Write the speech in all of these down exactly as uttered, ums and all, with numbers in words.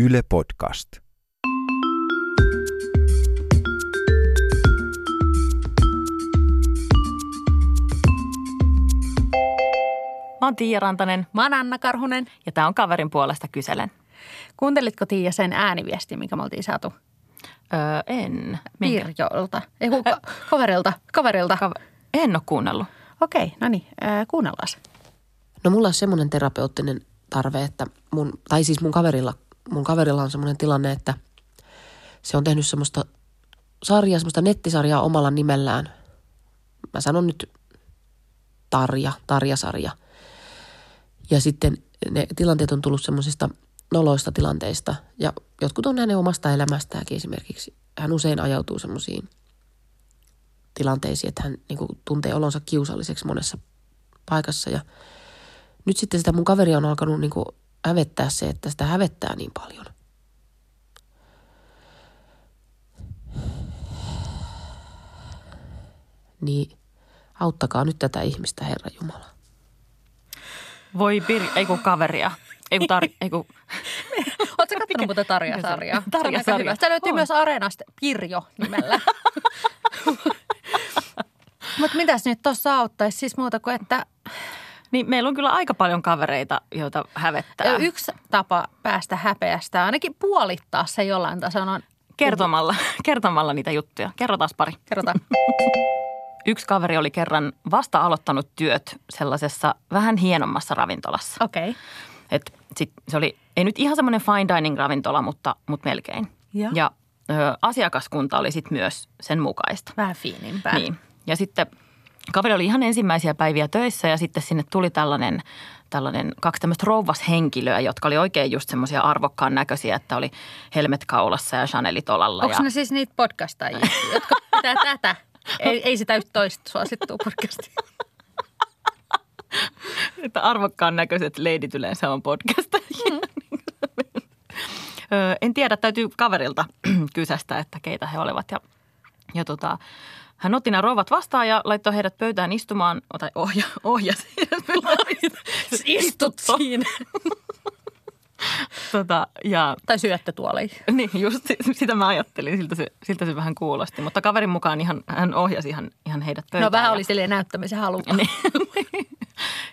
Yle Podcast. Mä oon Tiia Rantanen. Mä oon Anna Karhunen. Ja tää on Kaverin puolesta kyselen. Kuuntelitko Tiia sen ääniviesti, minkä me oltiin saatu? Öö, en. Minkä? Pirjolta. Ei, ku, ka- kaverilta. Kaverilta. Ka- en oo kuunnellut. Okei, no niin. Äh, kuunnellaan se. No mulla on semmoinen terapeuttinen tarve, että mun, tai siis mun kaverilla, mun kaverilla on semmoinen tilanne, että se on tehnyt semmoista sarjaa, semmoista nettisarjaa omalla nimellään. Mä sanon nyt Tarja, Tarja-sarja. Ja sitten ne tilanteet on tullut semmoisista noloista tilanteista ja jotkut on hänen omasta elämästäänkin esimerkiksi. Hän usein ajautuu semmoisiin tilanteisiin, että hän niin kuin tuntee olonsa kiusalliseksi monessa paikassa ja nyt sitten sitä mun kaveri on alkanut niin kuin hävettää se, että sitä hävettää niin paljon. Niin auttakaa nyt tätä ihmistä, Herra Jumala. Voi pir... Ei kun kaveria. Ei kun tarja... Ei kun... Oletko kattonut muuten Tarja-sarjaa? Tarja-sarja. Se löytyy myös Areenasta Pirjo nimellä. Mutta mitäs nyt tuossa auttaisi siis muuta kuin, että... Niin meillä on kyllä aika paljon kavereita, joita hävettää. Yksi tapa päästä häpeästä, ainakin puolittaa se jollain tasolla. On... Kertomalla, kertomalla niitä juttuja. Kerrotaan pari. Kerrotaan. Yksi kaveri oli kerran vasta aloittanut työt sellaisessa vähän hienommassa ravintolassa. Okei. Okay. Et sit se oli, ei nyt ihan semmoinen fine dining ravintola, mutta, mutta melkein. Ja, ja ö, asiakaskunta oli sitten myös sen mukaista. Vähän fiinimpää. Niin. Ja sitten... Kaveri oli ihan ensimmäisiä päiviä töissä ja sitten sinne tuli tällainen, tällainen kaksi tämmöistä rouvashenkilöä, jotka oli oikein just semmoisia arvokkaan näköisiä, että oli helmet kaulassa ja Chanelit olalla. Onko ja... ne siis niitä podcastajia, jotka pitää tätä? Ei, ei sitä yhtä toista suosittua podcastia. Että arvokkaan näköiset leidit yleensä on podcastajia. Mm. En tiedä, täytyy kaverilta kysästä, että keitä he olivat ja, ja tota... Hän otti nämä rouvat vastaan ja laittoi heidät pöytään istumaan, tai ohja, ohjasi heidät pöytään. Istut siinä. tota, ja, tai syötte tuoliin. Niin, just sitä mä ajattelin, siltä se, siltä se vähän kuulosti. Mutta kaverin mukaan ihan, hän ohjasi ihan, ihan heidät pöytään. No vähän ja, oli silleen näyttämisen halu.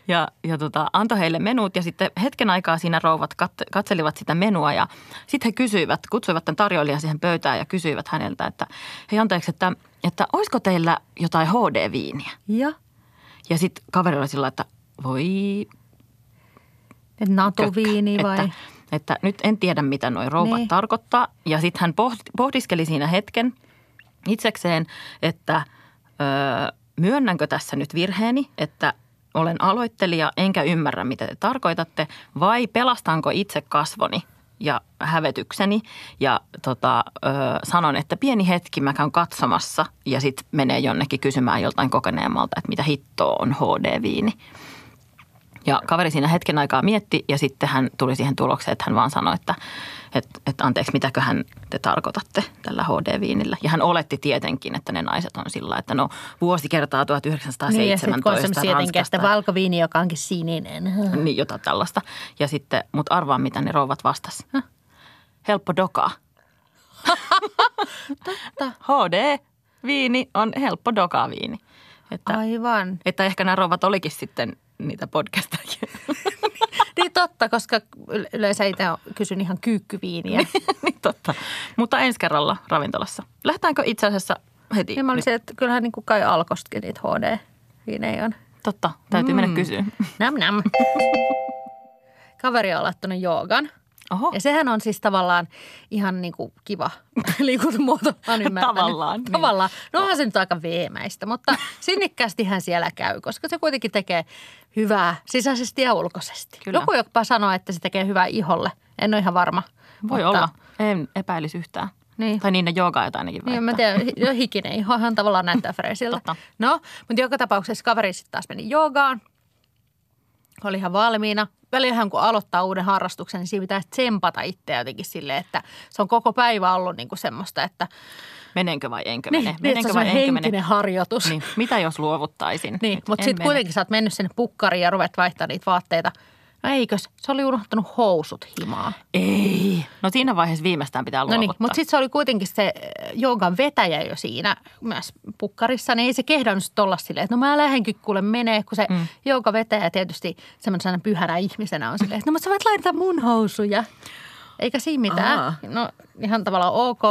ja ja tota, antoi heille menut ja sitten hetken aikaa siinä rouvat kat, katselivat sitä menua ja sitten he kysyivät, kutsuivat tämän tarjoilijan siihen pöytään ja kysyivät häneltä, että hei anteeksi, että... Että olisiko teillä jotain H D-viiniä? Ja? Ja sitten kaveri oli sillä, että voi... Et natuviini vai? Että, että nyt en tiedä, mitä nuo rouvat ne. tarkoittaa. Ja sitten hän pohdiskeli siinä hetken itsekseen, että öö, myönnänkö tässä nyt virheeni, että olen aloittelija, enkä ymmärrä, mitä te tarkoitatte, vai pelastanko itse kasvoni? Ja hävetykseni ja tota, ö, sanon, että pieni hetki mä käyn katsomassa ja sitten menee jonnekin kysymään joltain kokeneemmalta, että mitä hittoa on H D-viini. Ja kaveri siinä hetken aikaa mietti ja sitten hän tuli siihen tulokseen, että hän vaan sanoi, että, että, että anteeksi, mitäköhän te tarkoitatte tällä H D-viinillä. Ja hän oletti tietenkin, että ne naiset on sillä, että no vuosi kertaa tuhatyhdeksänsataaseitsemäntoista niin, ja sitten kun on semmoisia jotenkin, että valkoviini, joka onkin sininen. Niin, jotain tällaista. Ja sitten, mut arvaa, mitä ne rouvat vastas. Häh? Helppo dokaa. Totta. H D-viini on helppo dokaa-viini. Että, aivan. Että ehkä nämä rouvat olikin sitten... Niitä podcastajia. Niin totta, koska yleensä itse kysyn ihan kyykkyviiniä. Niin totta. Mutta ensi kerralla ravintolassa. Lähdetäänkö itse asiassa heti? Niin mä olisin, että kyllähän niin kuin kai alkostakin niitä H D-viinejä on. Totta, täytyy mm. mennä kysyä. Nam nam. Kaveri on laittanut joogan. Oho. Ja sehän on siis tavallaan ihan niin kuin kiva liikuntamuoto. Tavallaan. Tavallaan. Niin. No onhan se nyt aika veemäistä, mutta sinnikkäästi hän siellä käy, koska se kuitenkin tekee hyvää sisäisesti ja ulkoisesti. Kyllä. Joku jopa sanoo, että se tekee hyvää iholle. En ole ihan varma. Voi mutta... olla. En epäilisi yhtään. Niin. Tai niin ne joogaita ainakin väittää. Niin, mä tiedän, hikinen ihohan tavallaan näyttää freesiltä. Totta. No, mutta joka tapauksessa kaveri sitten taas meni joogaan. Oli ihan valmiina. Välillähän kun aloittaa uuden harrastuksen, niin siinä pitää tsempata itseä jotenkin silleen, että se on koko päivä ollut niin kuin semmoista, että... Menenkö vai enkö mene? Niin, menenkö vai enkö mene? Henkinen harjoitus. Niin, mitä jos luovuttaisin? Niin, mutta sitten kuitenkin sä oot mennyt sinne pukkariin ja ruvet vaihtaa niitä vaatteita. No eikös, se oli unohtanut housut himaa. Ei. No siinä vaiheessa viimeistään pitää luovuttaa. No niin, mutta sitten se oli kuitenkin se joogan vetäjä jo siinä myös pukkarissa, niin ei se kehdannut olla silleen, että no mä lähdenkin kuule menee, kun se mm. joogan vetäjä tietysti semmoisena pyhänä ihmisenä on silleen, että no mutta sä voit laittaa mun housuja. Eikä siinä mitään. Aha. No ihan tavallaan ok.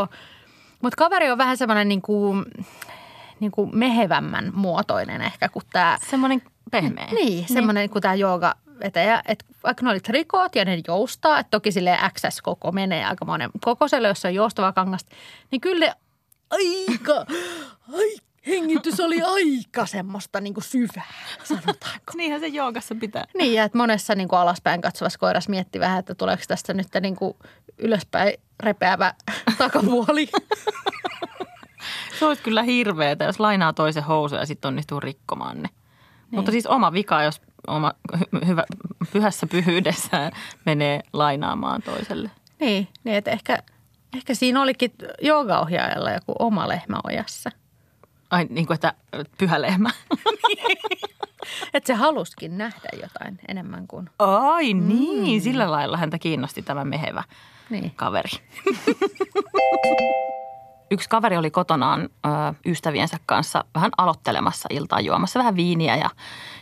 Mutta kaveri on vähän semmoinen niin kuin, niin kuin mehevämmän muotoinen ehkä kuin tämä. Semmoinen pehmeä. Niin, semmoinen niin kuin tämä jooga vetäjä. Että vaikka ne oli trikoot ja ne joustaa, että toki silleen X S-koko menee aika monen kokoiselle, jos on joustavaa kangasta, niin kyllä aika, ai, hengitys oli aika semmoista niin kuin syvää, sanotaanko. Niinhän se joogassa pitää. Niin, että monessa niin kuin alaspäin katsovassa koiras mietti vähän, että tuleeko tästä nyt niin kuin ylöspäin repeävä takapuoli. Se olisi kyllä hirveetä, jos lainaa toisen housuja ja sitten onnistuu rikkomaan ne. Niin. Mutta siis oma vika, jos oma hy- hyvä, pyhässä pyhyydessään menee lainaamaan toiselle. Niin, niin että ehkä, ehkä siinä olikin joogaohjaajalla joku oma lehmä ojassa. Ai niin kuin, että pyhä lehmä. Että se haluskin nähdä jotain enemmän kuin... Ai niin, mm. sillä lailla häntä kiinnosti tämä mehevä niin. kaveri. Yksi kaveri oli kotonaan ö, ystäviensä kanssa vähän aloittelemassa iltaa juomassa, vähän viiniä ja,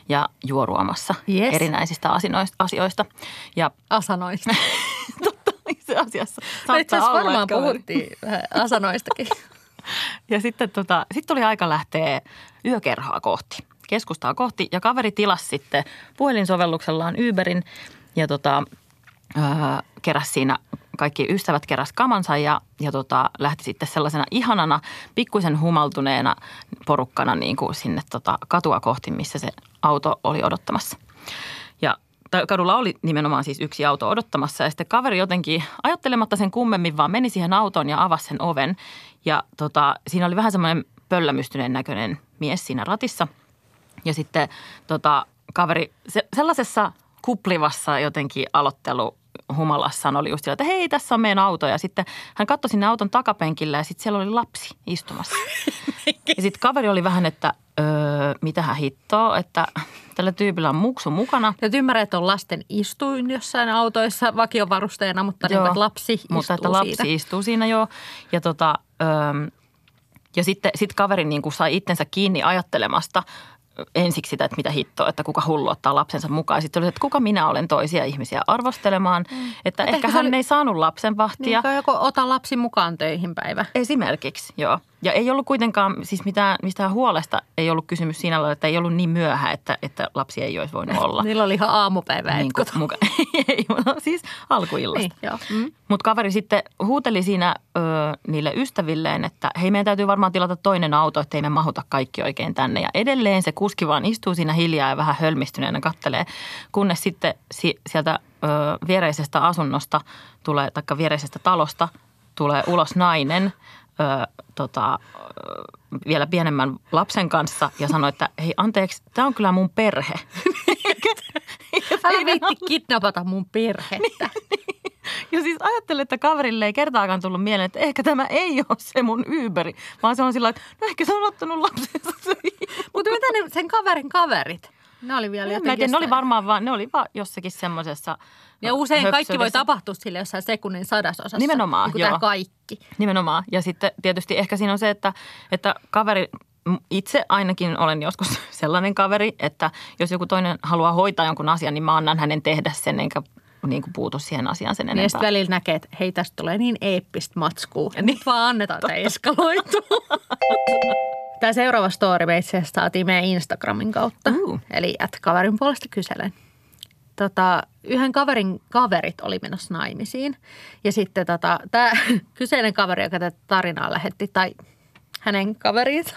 ja juoruamassa yes. erinäisistä asinoista, asioista. Ja asanoista. Totta, itse asiassa. No itse asiassa varmaan puhuttiin vähän asanoistakin. Ja sitten tota, sit tuli aika lähteä yökerhaa kohti, keskustaa kohti ja kaveri tilasi sitten puhelinsovelluksella Uberin ja tota, ää, keräsi siinä, kaikki ystävät keräsi kamansa ja, ja tota, lähti sitten sellaisena ihanana, pikkuisen humaltuneena porukkana niin kuin sinne tota, katua kohti, missä se auto oli odottamassa. Ja kadulla oli nimenomaan siis yksi auto odottamassa ja sitten kaveri jotenkin ajattelematta sen kummemmin vaan meni siihen autoon ja avasi sen oven. Ja tota, siinä oli vähän semmoinen pöllämystyneen näköinen mies siinä ratissa. Ja sitten tota, kaveri se, sellaisessa kuplivassa jotenkin aloitteluhumalassaan oli just sillä, että hei, tässä on meidän auto. Ja sitten hän katsoi sinne auton takapenkillä ja sitten siellä oli lapsi istumassa. Ja sitten kaveri oli vähän, että öö, mitähän hittoa, että tällä tyypillä on muksu mukana. Ja ymmärrän, että on lasten istuin jossain autoissa vakiovarusteena, mutta joo, niin, että lapsi istuu mutta, että lapsi siinä. istuu siinä, joo. Ja tota... Ja sitten sit kaveri niin kuin sai itsensä kiinni ajattelemasta ensiksi sitä, että mitä hittoa, että kuka hullu ottaa lapsensa mukaan. Sitten oli, että kuka minä olen toisia ihmisiä arvostelemaan, mm. että ehkä, ehkä hän oli... ei saanut lapsenvahtia. Niin, joko ota lapsi mukaan töihin päivä. Esimerkiksi, joo. Ja ei ollut kuitenkaan, siis mitään, mistään huolesta ei ollut kysymys siinä lailla, että ei ollut niin myöhä, että, että lapsi ei olisi voinut olla. Niillä oli ihan aamupäivää. Niin kuin, muka, ei, no, siis alkuillasta. Niin, mm. Mutta kaveri sitten huuteli siinä ö, niille ystävilleen, että hei, meidän täytyy varmaan tilata toinen auto, että ei me mahuta kaikki oikein tänne. Ja edelleen se kuski vaan istuu siinä hiljaa ja vähän hölmistyneenä kattelee, kunnes sitten si, sieltä ö, viereisestä asunnosta tulee, taikka viereisestä talosta tulee ulos nainen. Öö, tota, öö, vielä pienemmän lapsen kanssa ja sanoi, että hei anteeksi, tämä on kyllä mun perhe. Älä viitti kidnapata mun perhettä. Ja siis ajattelin, että kaverille ei kertaakaan tullut mieleen, että ehkä tämä ei ole se mun Uberi, vaan se on sillä, että no ehkä se on ottanut lapsensa. Mutta mitä ne sen kaverin kaverit? Ne oli vielä jotenkin. Tiedä, ne oli varmaan vaan, ne oli vaan jossakin semmoisessa. Ja usein kaikki voi tapahtua sille jossain sekunnin sadasosassa. Nimenomaan, niin kuin joo. Tämä kaikki. Nimenomaan. Ja sitten tietysti ehkä siinä on se, että, että kaveri, itse ainakin olen joskus sellainen kaveri, että jos joku toinen haluaa hoitaa jonkun asian, niin mä annan hänen tehdä sen, enkä niin kuin puutu siihen asiaan sen enempää. Ja sitten välillä näkee, että hei, tästä tulee niin eeppistä matskua. Ja nyt vaan annetaan, että eskaloituu. Tämä seuraava story me itse asiassa saatiin meidän Instagramin kautta, uh. eli at kaverin puolesta kyselen. Tota, yhden kaverin kaverit oli menossa naimisiin ja sitten tota, tämä kyseinen kaveri, joka tätä tarinaa lähetti, tai hänen kaverinsa,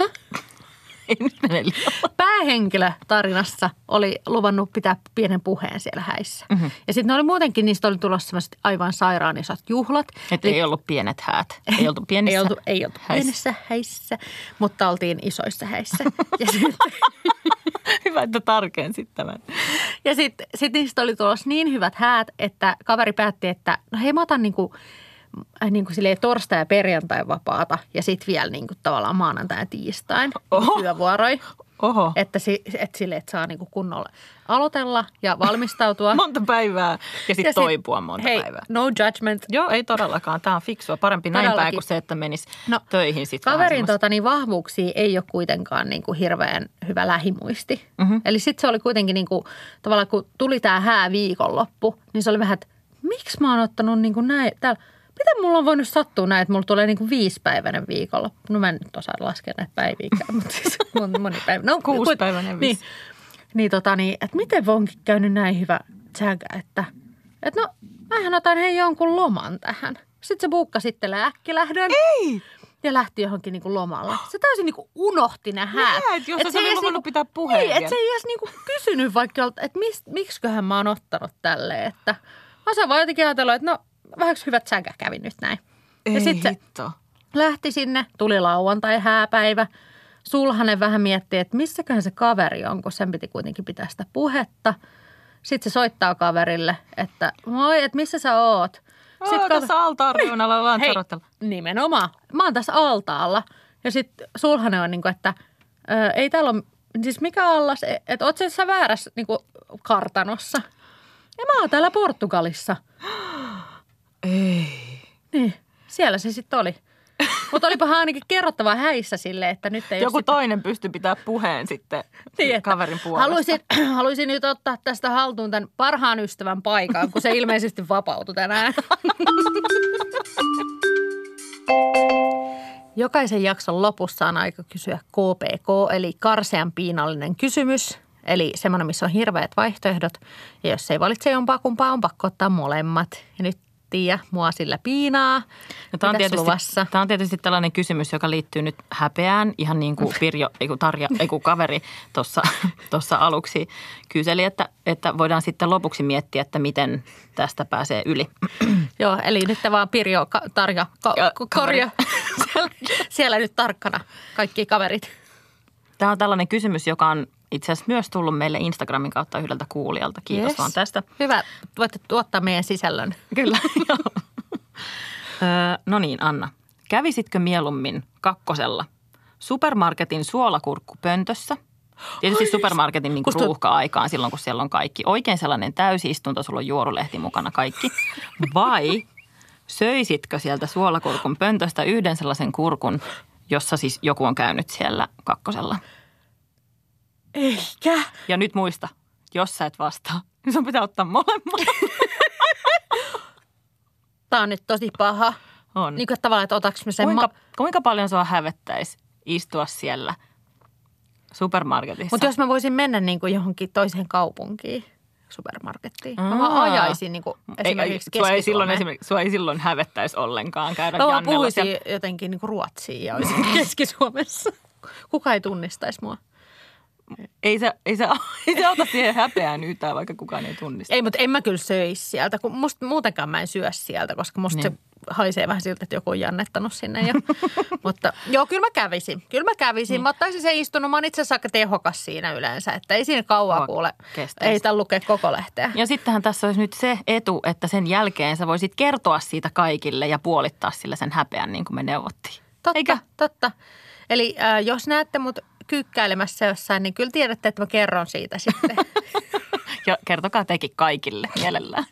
päähenkilö tarinassa oli luvannut pitää pienen puheen siellä häissä. Mm-hmm. Ja sitten ne oli muutenkin, niistä oli tulossa sellaiset aivan sairaan isot juhlat. Että ei ollut pienet häät. Ei oltu pienissä ei oltu, ei oltu häissä. pienissä häissä, mutta oltiin isoissa häissä. Ja sit... Hyvä, että tarkensit tämän. Ja sitten sit niistä oli tulossa niin hyvät häät, että kaveri päätti, että no hei, mä otan niinku... niin kuin silleen torstai ja perjantai vapaata ja sitten vielä niin kuin tavallaan maanantai ja tiistain työvuoroja. Oho. Että, si, et sille, että saa niinku kunnolla aloitella ja valmistautua. Monta päivää ja sitten sit, toipua monta hei, päivää. No judgment. Joo, ei todellakaan. Tämä on fiksua. Parempi todellakin näin päin kuin se, että menisi no, töihin. Sit kaverin tota, niin vahvuuksia ei ole kuitenkaan niinku hirveän hyvä lähimuisti. Mm-hmm. Eli sitten se oli kuitenkin niinku, tavallaan, kun tuli tämä hää viikonloppu, niin se oli vähän, että miksi mä oon ottanut niinku näin täällä. Miten mulla on voinut sattua näin, että mulla tulee niinku viisipäiväinen viikolla. No mä en nyt osaa laskea näitä päiviäkään, mutta siis monipäiväinen. No kuusipäiväinen viisi. Niin, niin tota niin, että miten onkin käynyt näin hyvä tsägä, että, että no mähän otan hei jonkun loman tähän. Sitten se buukka sitten äkkilähdön. Ei! Ja lähti johonkin niinku lomalle. Se täysin niinku unohti nää häät. Näet, jos et se oli luvannut niinku, pitää puheen. Ei, että se ei edes niinku kysynyt vaikka, että miksiköhän mä oon ottanut tälleen. Että mä saan vaan jotenkin ajatella, että no vähäksi hyvä tsäkä kävi nyt näin. Ei ja sitten lähti sinne, tuli lauantai, hääpäivä. Sulhanen vähän mietti, että missäköhän se kaveri on, kun sen piti kuitenkin pitää sitä puhetta. Sitten se soittaa kaverille, että moi, että missä sä oot? Mä oon kaver... tässä altaariunalla lantarottella. Nimenomaan. Mä oon tässä altaalla. Ja sitten Sulhanen on niin kuin, että ö, ei täällä ole, siis mikä allas, että oot sä väärässä niin kuin kartanossa. Ja mä oon täällä Portugalissa. Ei. Niin, siellä se sitten oli. Mutta olipahan ainakin kerrottavaa häissä sille, että nyt ei joku toinen sitä... pystyi pitää puheen sitten niin, kaverin puolesta. Haluaisin, haluaisin nyt ottaa tästä haltuun tämän parhaan ystävän paikan, kun se ilmeisesti vapautui tänään. Jokaisen jakson lopussa on aika kysyä K P K, eli karsean piinallinen kysymys. Eli semmoinen, missä on hirveät vaihtoehdot. Ja jos ei valitse jompaa kumpaa, on pakko ottaa molemmat. Ja nyt Tiia, mua sillä piinaa. No, tämä, on tietysti, tämä on tietysti tällainen kysymys, joka liittyy nyt häpeään. Ihan niin kuin Pirjo, eiku Tarja, eiku kaveri tuossa aluksi kyseli, että, että voidaan sitten lopuksi miettiä, että miten tästä pääsee yli. Joo, eli nyt vaan Pirjo, ka, Tarja, ko, korja. Siellä, siellä nyt tarkkana kaikki kaverit. Tämä on tällainen kysymys, joka on itse asiassa myös tullut meille Instagramin kautta yhdeltä kuulijalta. Kiitos yes. vaan tästä. Hyvä. Voitte tuottaa meidän sisällön. Kyllä, joo. No niin, Anna. Kävisitkö mieluummin kakkosella supermarketin suolakurkkupöntössä? Tietysti supermarketin niin kuin ruuhka-aikaan silloin, kun siellä on kaikki. Oikein sellainen täysistunto, sulla on juorulehti mukana kaikki. Vai söisitkö sieltä suolakurkun pöntöstä yhden sellaisen kurkun, jossa siis joku on käynyt siellä kakkosella? Eikä. Ja nyt muista, jos sä et vastaa, niin sun pitää ottaa molemmat. Tää on nyt tosi paha. On. Niin kuin tavallaan, että otaks me sen... Kuinka, ma- kuinka paljon sua hävettäisi istua siellä supermarketissa? Mutta jos mä voisin mennä niin kuin johonkin toiseen kaupunkiin supermarkettiin. Mä vaan ajaisin niin kuin esimerkiksi Keski-Suomeen. Sua ei silloin, esimerkiksi, sua ei silloin hävettäisi ollenkaan käydä Jannella. Mä puhuisin siellä jotenkin niin kuin Ruotsiin ja olisin Keski-Suomessa. Kuka ei tunnistaisi mua. Ei se, ei, se, ei se auta siihen häpeään yhtään, vaikka kukaan ei tunnista. Ei, mutta en mä kyllä söisi sieltä. Kun musta, muutenkaan mä en syö sieltä, koska musta niin. Se haisee vähän siltä, että joku on jannettanut sinne. Ja, mutta joo, kyllä mä kävisin. Kyllä mä kävisin. Niin. Mä ottaisin sen istunut. Mä oon itse asiassa aika tehokas siinä yleensä. Että ei siinä kauan no, kuule. Kestäisi. Ei sitä lukea koko lehteä. Ja sittenhän tässä olisi nyt se etu, että sen jälkeen sä voisit kertoa siitä kaikille ja puolittaa sillä sen häpeän, niin kuin me neuvottiin. Totta, eikä? Totta. Eli äh, jos näette mut kyykkäilemässä jossain, niin kyllä tiedätte, että mä kerron siitä sitten. Ja kertokaa tekin kaikille mielellään.